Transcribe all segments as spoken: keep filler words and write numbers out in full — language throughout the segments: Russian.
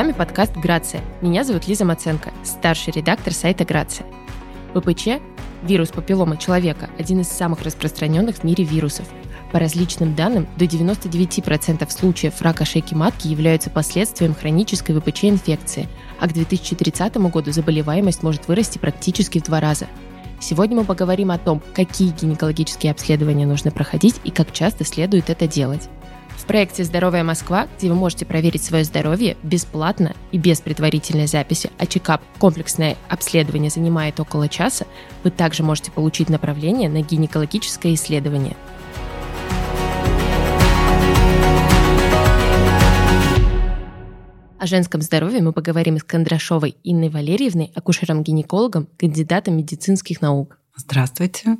вами подкаст «Грация». Меня зовут Лиза Моценко, старший редактор сайта «Грация». ВПЧ – вирус папиллома человека, один из самых распространенных в мире вирусов. По различным данным, до девяноста девяти процентов случаев рака шейки матки являются последствием хронической ВПЧ-инфекции, а к две тысячи тридцатому году заболеваемость может вырасти практически в два раза. Сегодня мы поговорим о том, какие гинекологические обследования нужно проходить и как часто следует это делать. В проекте «Здоровая Москва», где вы можете проверить свое здоровье бесплатно и без предварительной записи, а чекап комплексное обследование занимает около часа, вы также можете получить направление на гинекологическое исследование. О женском здоровье мы поговорим с Кондрашовой Инной Валерьевной, акушером-гинекологом, кандидатом медицинских наук. Здравствуйте.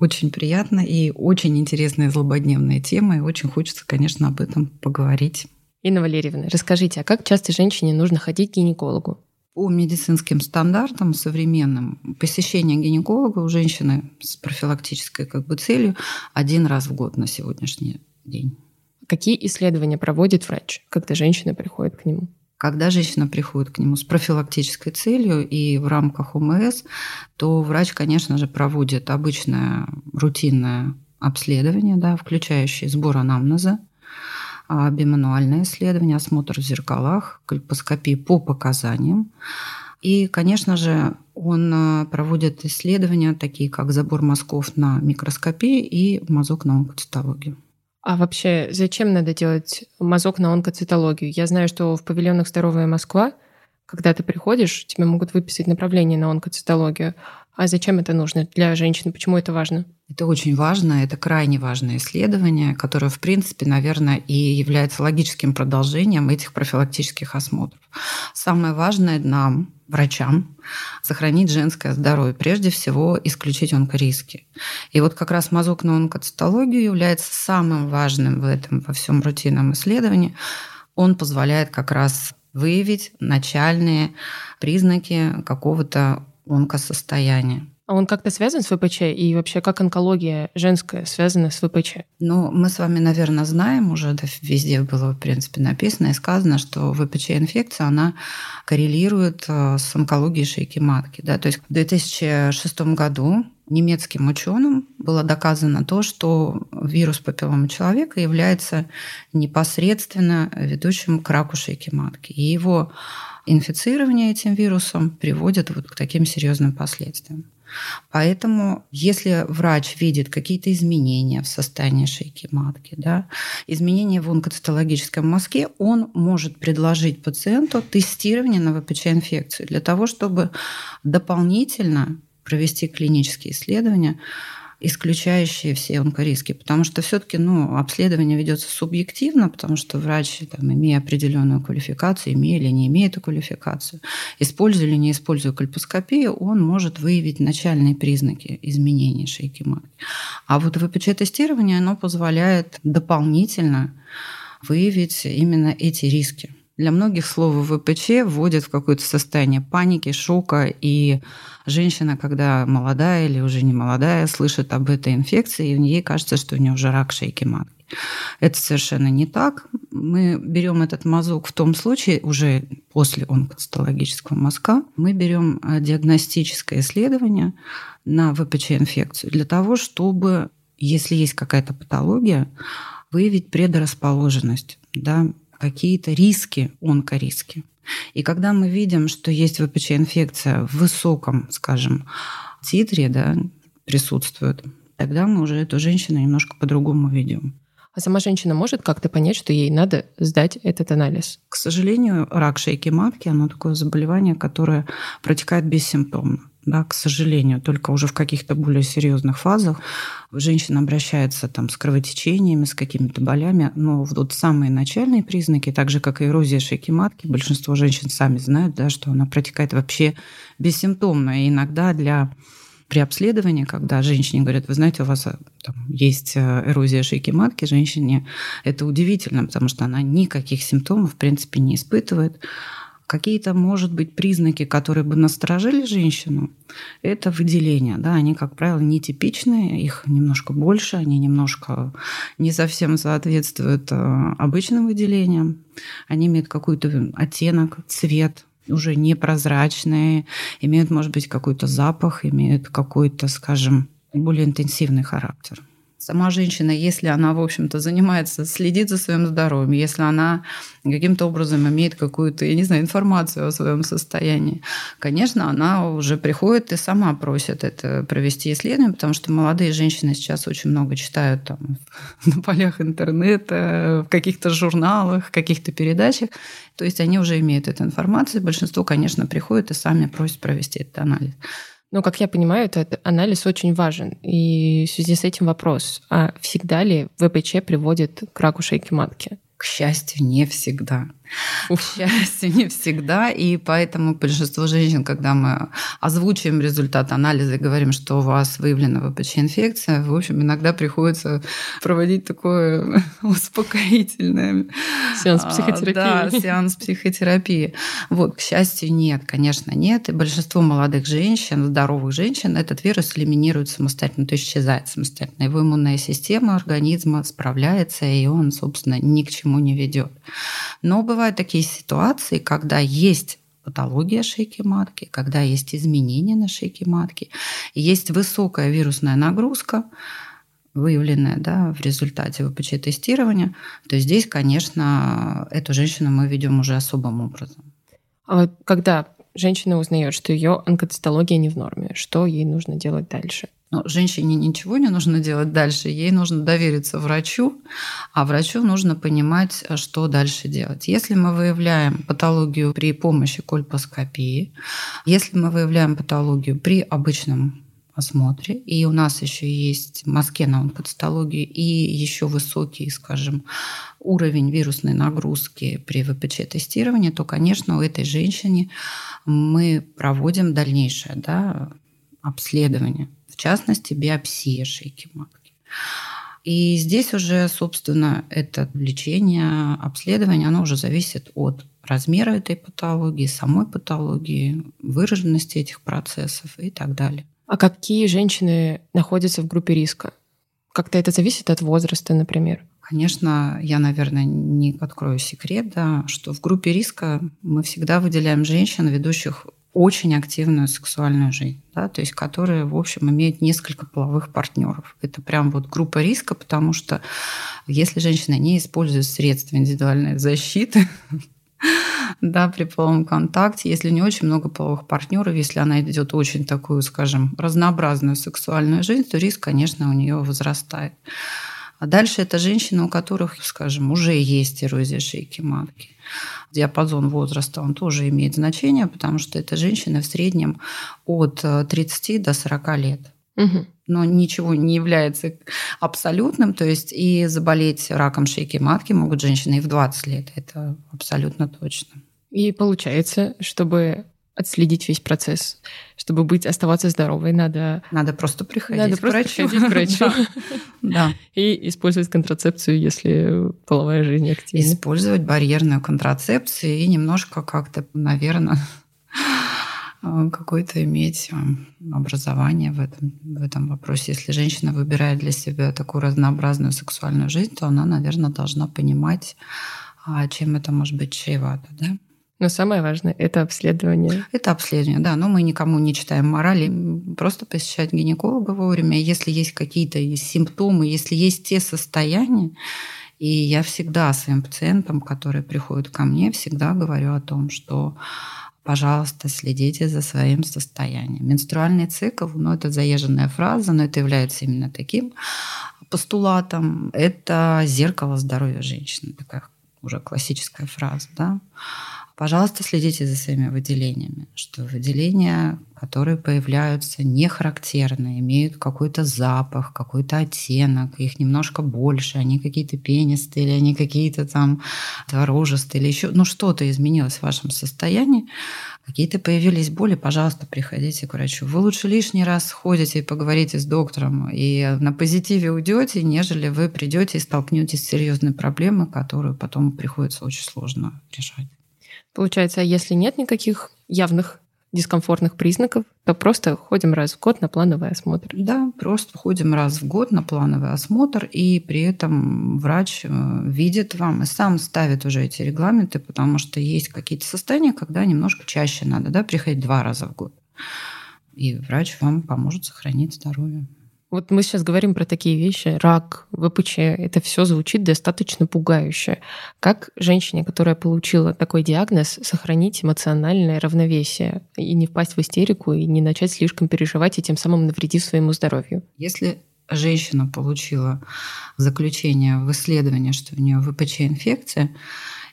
Очень приятно и очень интересная злободневная тема, и очень хочется, конечно, об этом поговорить. Инна Валерьевна, расскажите, а как часто женщине нужно ходить к гинекологу? По медицинским стандартам современным посещение гинеколога у женщины с профилактической как бы целью один раз в год на сегодняшний день. Какие исследования проводит врач, когда женщина приходит к нему? Когда женщина приходит к нему с профилактической целью и в рамках ОМС, то врач, конечно же, проводит обычное рутинное обследование, да, включающее сбор анамнеза, бимануальное исследование, осмотр в зеркалах, кольпоскопии по показаниям. И, конечно же, он проводит исследования, такие как забор мазков на микроскопии и мазок на онкоцитологию. А вообще, зачем надо делать мазок на онкоцитологию? Я знаю, что в павильонах «Здоровая Москва», когда ты приходишь, тебе могут выписать направление на онкоцитологию. А зачем это нужно для женщины? Почему это важно? Это очень важно, это крайне важное исследование, которое, в принципе, наверное, и является логическим продолжением этих профилактических осмотров. Самое важное нам, врачам, сохранить женское здоровье, прежде всего исключить онкориски. И вот как раз мазок на онкоцитологию является самым важным в этом во всем рутинном исследовании. Он позволяет как раз выявить начальные признаки какого-то онкосостояние. А он как-то связан с ВПЧ? И вообще, как онкология женская связана с ВПЧ? Ну, мы с вами, наверное, знаем, уже да, везде было, в принципе, написано и сказано, что ВПЧ-инфекция, она коррелирует с онкологией шейки матки. Да? То есть в две тысячи шестом году немецким ученым было доказано то, что вирус папиллома человека является непосредственно ведущим к раку шейки матки. И его инфицирование этим вирусом приводит вот к таким серьезным последствиям. Поэтому, если врач видит какие-то изменения в состоянии шейки матки, да, изменения в онкоцитологическом мазке, он может предложить пациенту тестирование на ВПЧ-инфекцию для того, чтобы дополнительно провести клинические исследования, исключающие все онкориски, потому что все-таки, ну, обследование ведется субъективно, потому что врач, там, имея определенную квалификацию, имея или не имея эту квалификацию, используя или не используя кольпоскопию, он может выявить начальные признаки изменений шейки матки. А вот ВПЧ-тестирование, оно позволяет дополнительно выявить именно эти риски. Для многих слово ВПЧ вводит в какое-то состояние паники, шока, и женщина, когда молодая или уже не молодая, слышит об этой инфекции, и ей кажется, что у нее уже рак шейки матки. Это совершенно не так. Мы берем этот мазок в том случае, уже после онкоцитологического мазка, мы берем диагностическое исследование на ВПЧ-инфекцию для того, чтобы, если есть какая-то патология, выявить предрасположенность, да, какие-то риски, онкориски. И когда мы видим, что есть ВПЧ-инфекция в высоком, скажем, титре, да, присутствует, тогда мы уже эту женщину немножко по-другому ведем. А сама женщина может как-то понять, что ей надо сдать этот анализ? К сожалению, рак шейки матки, оно такое заболевание, которое протекает бессимптомно. Да, к сожалению, только уже в каких-то более серьезных фазах женщина обращается там, с кровотечениями, с какими-то болями, но вот самые начальные признаки, так же, как и эрозия шейки матки, большинство женщин сами знают, да, что она протекает вообще бессимптомно. И иногда для... при обследовании, когда женщине говорят, вы знаете, у вас там, есть эрозия шейки матки, женщине это удивительно, потому что она никаких симптомов, в принципе, не испытывает. Какие-то, может быть, признаки, которые бы насторожили женщину, это выделения. Да? Они, как правило, нетипичные, их немножко больше, они немножко не совсем соответствуют обычным выделениям. Они имеют какой-то оттенок, цвет, уже непрозрачные, имеют, может быть, какой-то запах, имеют какой-то, скажем, более интенсивный характер. Сама женщина, если она, в общем-то, занимается, следит за своим здоровьем, если она каким-то образом имеет какую-то, я не знаю, информацию о своем состоянии, конечно, она уже приходит и сама просит это провести исследование, потому что молодые женщины сейчас очень много читают там, на полях интернета, в каких-то журналах, в каких-то передачах. То есть они уже имеют эту информацию. Большинство, конечно, приходит и сами просят провести этот анализ. Ну, как я понимаю, этот анализ очень важен. И в связи с этим вопрос, а всегда ли ВПЧ приводит к раку шейки матки? К счастью, не всегда. К счастью, не всегда. И поэтому большинство женщин, когда мы озвучиваем результат анализа и говорим, что у вас выявлена ВПЧ-инфекция, в общем, иногда приходится проводить такое успокоительное... Сеанс психотерапии. Да, сеанс психотерапии. Вот, к счастью, нет, конечно, нет. И большинство молодых женщин, здоровых женщин, этот вирус элиминирует самостоятельно, то есть исчезает самостоятельно. Его иммунная система организма справляется, и он, собственно, ни к чему не ведет. Но бывают такие ситуации, когда есть патология шейки матки, когда есть изменения на шейке матки, есть высокая вирусная нагрузка, выявленная, да, в результате ВПЧ-тестирования, то здесь, конечно, эту женщину мы ведем уже особым образом. А когда женщина узнает, что ее онкоцитология не в норме, что ей нужно делать дальше? Но женщине ничего не нужно делать дальше, ей нужно довериться врачу, а врачу нужно понимать, что дальше делать. Если мы выявляем патологию при помощи кольпоскопии, если мы выявляем патологию при обычном осмотре, и у нас еще есть мазки на онкоцитологию и еще высокий, скажем, уровень вирусной нагрузки при ВПЧ-тестировании, то, конечно, у этой женщины мы проводим дальнейшее, да, обследование. В частности, биопсия шейки матки. И здесь уже, собственно, это лечение, обследование, оно уже зависит от размера этой патологии, самой патологии, выраженности этих процессов и так далее. А какие женщины находятся в группе риска? Как-то это зависит от возраста, например? Конечно, я, наверное, не открою секрет, да, что в группе риска мы всегда выделяем женщин, ведущих очень активную сексуальную жизнь, да, то есть которые, в общем, имеют несколько половых партнеров. Это прям вот группа риска, потому что если женщина не использует средства индивидуальной защиты, да, при половом контакте, если у нее очень много половых партнеров, если она идет очень такую, скажем, разнообразную сексуальную жизнь, то риск, конечно, у нее возрастает. А дальше это женщины, у которых, скажем, уже есть эрозия шейки матки. Диапазон возраста, он тоже имеет значение, потому что это женщины в среднем от тридцати до сорока лет. Угу. Но ничего не является абсолютным, то есть и заболеть раком шейки матки могут женщины и в двадцать лет, это абсолютно точно. И получается, чтобы... отследить весь процесс. Чтобы быть, оставаться здоровой, надо... Надо просто приходить надо к просто врачу. Приходить к врачу. Да. И использовать контрацепцию, если половая жизнь активна. Использовать барьерную контрацепцию и немножко как-то, наверное, какое-то иметь образование в этом, в этом вопросе. Если женщина выбирает для себя такую разнообразную сексуальную жизнь, то она, наверное, должна понимать, чем это может быть чревато, да? Но самое важное – это обследование. Это обследование, да. Но мы никому не читаем морали. Просто посещать гинеколога вовремя. Если есть какие-то симптомы, если есть те состояния, и я всегда своим пациентам, которые приходят ко мне, всегда говорю о том, что, пожалуйста, следите за своим состоянием. Менструальный цикл, ну, это заезженная фраза, но это является именно таким постулатом. Это зеркало здоровья женщины. Такая уже классическая фраза, да. Пожалуйста, следите за своими выделениями, что выделения, которые появляются не характерны, имеют какой-то запах, какой-то оттенок, их немножко больше, они какие-то пенистые, или они какие-то там творожистые, или еще, ну что-то изменилось в вашем состоянии, какие-то появились боли, пожалуйста, приходите к врачу. Вы лучше лишний раз сходите и поговорите с доктором, и на позитиве уйдете, нежели вы придете и столкнетесь с серьезной проблемой, которую потом приходится очень сложно решать. Получается, если нет никаких явных дискомфортных признаков, то просто ходим раз в год на плановый осмотр. Да, просто ходим раз в год на плановый осмотр, и при этом врач видит вам и сам ставит уже эти регламенты, потому что есть какие-то состояния, когда немножко чаще надо, да, приходить два раза в год. И врач вам поможет сохранить здоровье. Вот мы сейчас говорим про такие вещи, рак, вэ пэ че, это все звучит достаточно пугающе. Как женщине, которая получила такой диагноз, сохранить эмоциональное равновесие и не впасть в истерику, и не начать слишком переживать, и тем самым навредить своему здоровью? Если женщина получила заключение в исследовании, что у нее вэ пэ че-инфекция,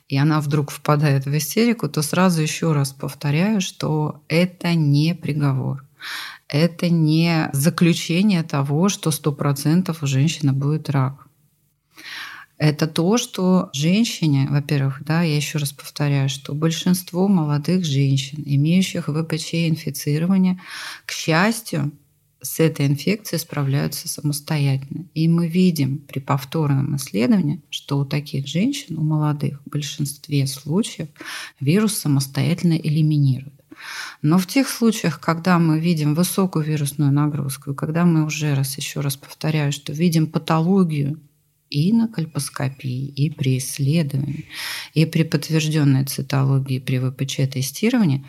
и она вдруг впадает в истерику, то сразу еще раз повторяю, что это не приговор. Это не заключение того, что сто процентов у женщины будет рак. Это то, что женщине, во-первых, да, я еще раз повторяю, что большинство молодых женщин, имеющих вэ пэ че-инфицирование, к счастью, с этой инфекцией справляются самостоятельно. И мы видим при повторном исследовании, что у таких женщин, у молодых, в большинстве случаев вирус самостоятельно элиминирует. Но в тех случаях, когда мы видим высокую вирусную нагрузку, и когда мы уже раз еще раз повторяю, что видим патологию и на кольпоскопии, и при исследовании, и при подтвержденной цитологии, при вэ пэ че-тестировании,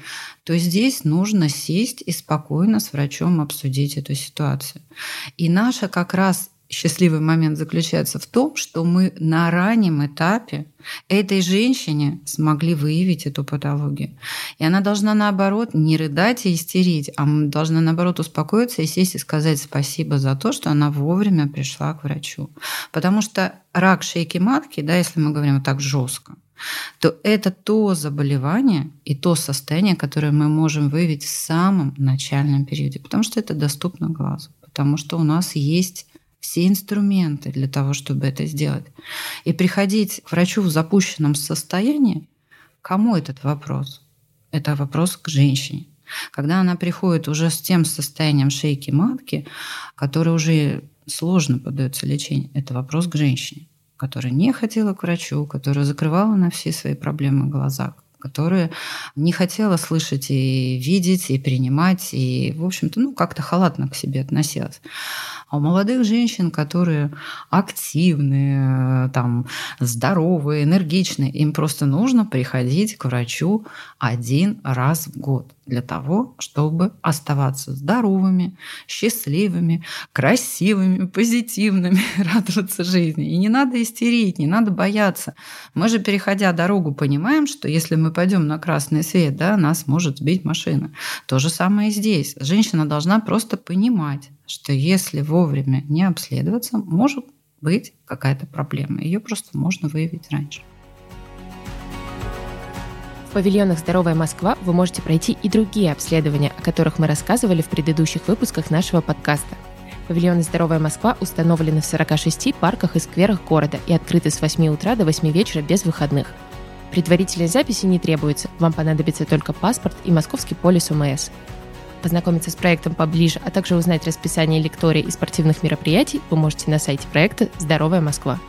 то здесь нужно сесть и спокойно с врачом обсудить эту ситуацию. И наша как раз счастливый момент заключается в том, что мы на раннем этапе этой женщине смогли выявить эту патологию. И она должна, наоборот, не рыдать и истерить, а должна, наоборот, успокоиться и сесть и сказать спасибо за то, что она вовремя пришла к врачу. Потому что рак шейки матки, да, если мы говорим вот так жестко, то это то заболевание и то состояние, которое мы можем выявить в самом начальном периоде, потому что это доступно глазу, потому что у нас есть все инструменты для того, чтобы это сделать. И приходить к врачу в запущенном состоянии, кому этот вопрос? Это вопрос к женщине. Когда она приходит уже с тем состоянием шейки матки, которое уже сложно поддается лечению, это вопрос к женщине, которая не ходила к врачу, которая закрывала на все свои проблемы глаза, которая не хотела слышать и видеть, и принимать, и, в общем-то, ну, как-то халатно к себе относилась. А у молодых женщин, которые активные, там, здоровые, энергичные, им просто нужно приходить к врачу один раз в год для того, чтобы оставаться здоровыми, счастливыми, красивыми, позитивными, радоваться жизни. И не надо истерить, не надо бояться. Мы же, переходя дорогу, понимаем, что если мы пойдем на красный свет, да, нас может сбить машина. То же самое и здесь. Женщина должна просто понимать, что если вовремя не обследоваться, может быть какая-то проблема. Ее просто можно выявить раньше. В павильонах «Здоровая Москва» вы можете пройти и другие обследования, о которых мы рассказывали в предыдущих выпусках нашего подкаста. Павильоны «Здоровая Москва» установлены в сорока шести парках и скверах города и открыты с восьми утра до восьми вечера без выходных. Предварительной записи не требуется, вам понадобится только паспорт и московский полис о эм эс. Познакомиться с проектом поближе, а также узнать расписание лекторий и спортивных мероприятий вы можете на сайте проекта «Здоровая Москва».